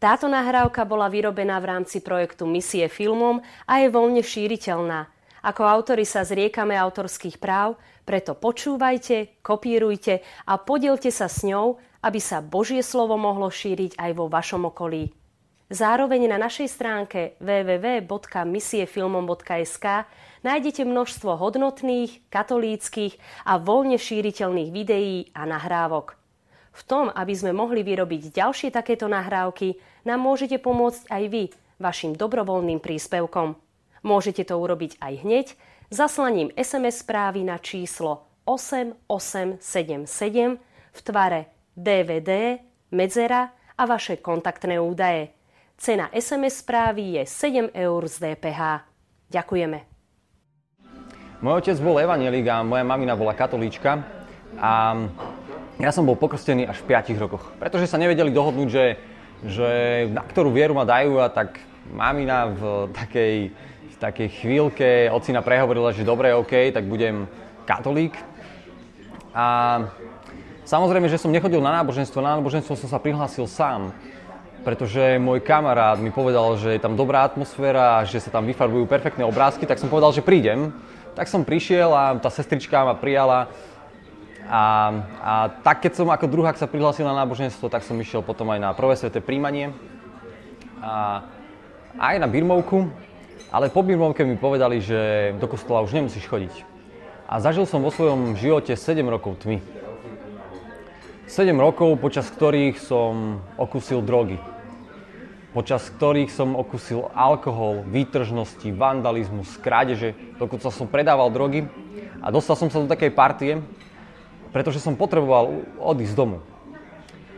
Táto nahrávka bola vyrobená v rámci projektu Misie filmom a je voľne šíriteľná. Ako autori sa zriekame autorských práv, preto počúvajte, kopírujte a podielte sa s ňou, aby sa Božie slovo mohlo šíriť aj vo vašom okolí. Zároveň na našej stránke www.misiefilmom.sk nájdete množstvo hodnotných, katolíckych a voľne šíriteľných videí a nahrávok. V tom, aby sme mohli vyrobiť ďalšie takéto nahrávky, nám môžete pomôcť aj vy vašim dobrovoľným príspevkom. Môžete to urobiť aj hneď zaslaním SMS správy na číslo 8877 v tvare DVD, medzera a vaše kontaktné údaje. Cena SMS správy je 7 € z DPH. Ďakujeme. Môj otec bol evanjelik a moja mamina bola katolíčka a ja som bol pokrstený až v 5 rokoch, pretože sa nevedeli dohodnúť, že na ktorú vieru ma dajú, a tak mamina v takej chvíľke otcina prehovorila, že dobre, OK, tak budem katolík. A samozrejme, že som nechodil na náboženstvo som sa prihlásil sám. Pretože môj kamarát mi povedal, že je tam dobrá atmosféra, že sa tam vyfarbujú perfektné obrázky, tak som povedal, že prídem. Tak som prišiel a tá sestrička ma prijala. A tak, keď som ako druhák sa prihlásil na náboženstvo, tak som išiel potom aj na prvé sveté príjmanie. A aj na birmovku, ale po birmovke mi povedali, že do kostola už nemusíš chodiť. A zažil som vo svojom živote 7 rokov tmy. 7 rokov, počas ktorých som okúsil drogy, počas ktorých som okúsil alkohol, výtržnosti, vandalizmus, krádeže, dokonca som predával drogy a dostal som sa do takej partie, pretože som potreboval odísť z domu.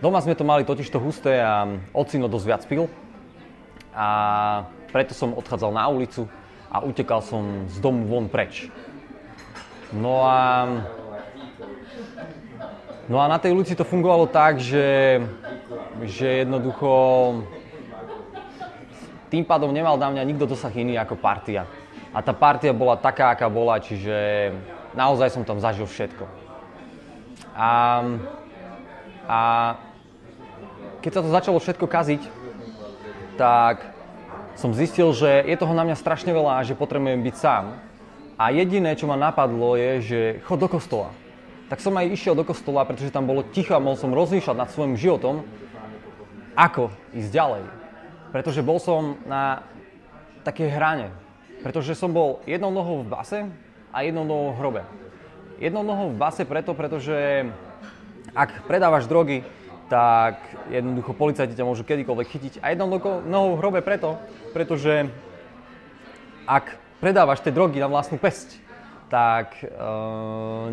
Doma sme to mali totižto husté a ocino dosť viac pil a preto som odchádzal na ulicu a utekal som z domu von preč. No a na tej ulici to fungovalo tak, že jednoducho tým pádom nemal na mňa nikto dosah iný ako partia. A tá partia bola taká, aká bola, čiže naozaj som tam zažil všetko. A keď sa to začalo všetko kaziť, tak som zistil, že je toho na mňa strašne veľa a že potrebujem byť sám. A jediné, čo ma napadlo, je, že chod do kostola. Tak som aj išiel do kostola, pretože tam bolo ticho a mohol som rozmýšľať nad svojím životom, ako ísť ďalej. Pretože bol som na takej hrane. Pretože som bol jednou nohou v base a jednou nohou v hrobe. Jednou nohou v base preto, pretože ak predávaš drogy, tak jednoducho policajti ťa môžu kedykoľvek chytiť. A jednou nohou v hrobe preto, pretože ak predávaš tie drogy na vlastnú pesť, tak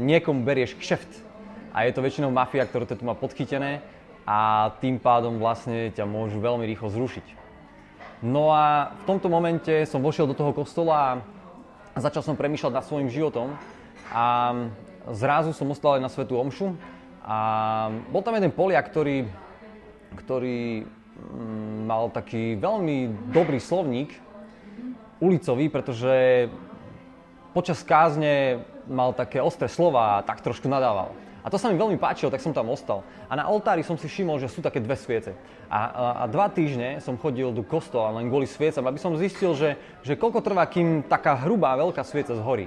niekomu berieš kšeft. A je to väčšinou mafia, ktorú to tu má podchytené a tým pádom vlastne ťa môžu veľmi rýchlo zrušiť. No a v tomto momente som vošiel do toho kostola a začal som premýšľať nad svojím životom a zrazu som ostal aj na svätú omšu a bol tam jeden Poliak, ktorý mal taký veľmi dobrý slovník ulicový, pretože počas kázne mal také ostré slova a tak trošku nadával. A to sa mi veľmi páčilo, tak som tam ostal. A na oltári som si všimol, že sú také dve sviece. A 2 týždne som chodil do kostola len kvôli sviecam, aby som zistil, že koľko trvá, kým taká hrubá veľká svieca zhorí.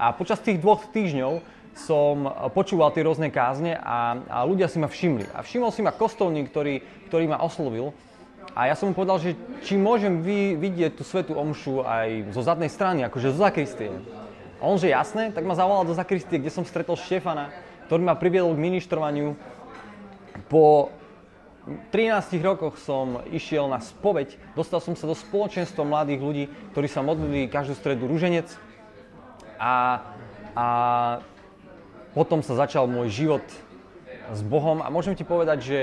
A počas tých 2 týždňov som počúval tie rôzne kázne a ľudia si ma všimli. A všimol si ma kostolník, ktorý ma oslovil. A ja som mu povedal, že či môžem vidieť tú svätú omšu aj zo zadnej strany, akože zo zakristie. A on, že jasné, tak ma zavolal do zakristie, kde som stretol Štefana, ktorý ma priviedol k ministrovaniu. Po 13 rokoch som išiel na spoveď, dostal som sa do spoločenstva mladých ľudí, ktorí sa modlili každú stredu ruženec. A potom sa začal môj život s Bohom a môžem ti povedať, že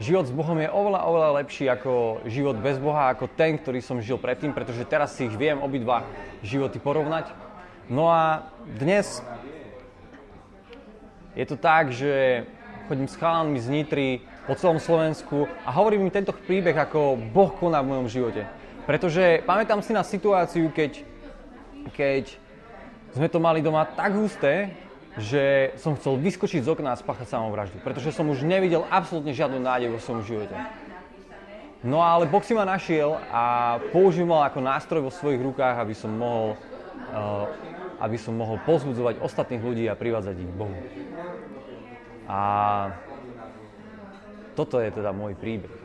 život s Bohom je oveľa, oveľa lepší ako život bez Boha, ako ten, ktorý som žil predtým, pretože teraz si ich viem obidva životy porovnať. No a dnes je to tak, že chodím s chalanmi z Nitry po celom Slovensku a hovorím im tento príbeh, ako Boh koná v mojom živote. Pretože pamätám si na situáciu, keď sme to mali doma tak husté, že som chcel vyskočiť z okna a spáchať samovraždu, pretože som už nevidel absolútne žiadnu nádej vo svojom živote. No ale Boh si ma našiel a použil ma ako nástroj vo svojich rukách, aby som mohol pozbudzovať ostatných ľudí a privádzať ich k Bohu. A toto je teda môj príbeh.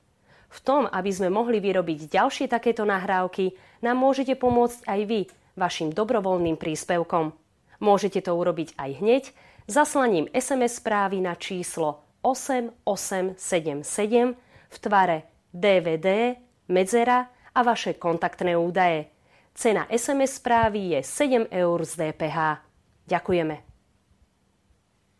V tom, aby sme mohli vyrobiť ďalšie takéto nahrávky, nám môžete pomôcť aj vy vašim dobrovoľným príspevkom. Môžete to urobiť aj hneď zaslaním SMS správy na číslo 8877 v tvare DVD, medzera a vaše kontaktné údaje. Cena SMS správy je 7 € z DPH. Ďakujeme.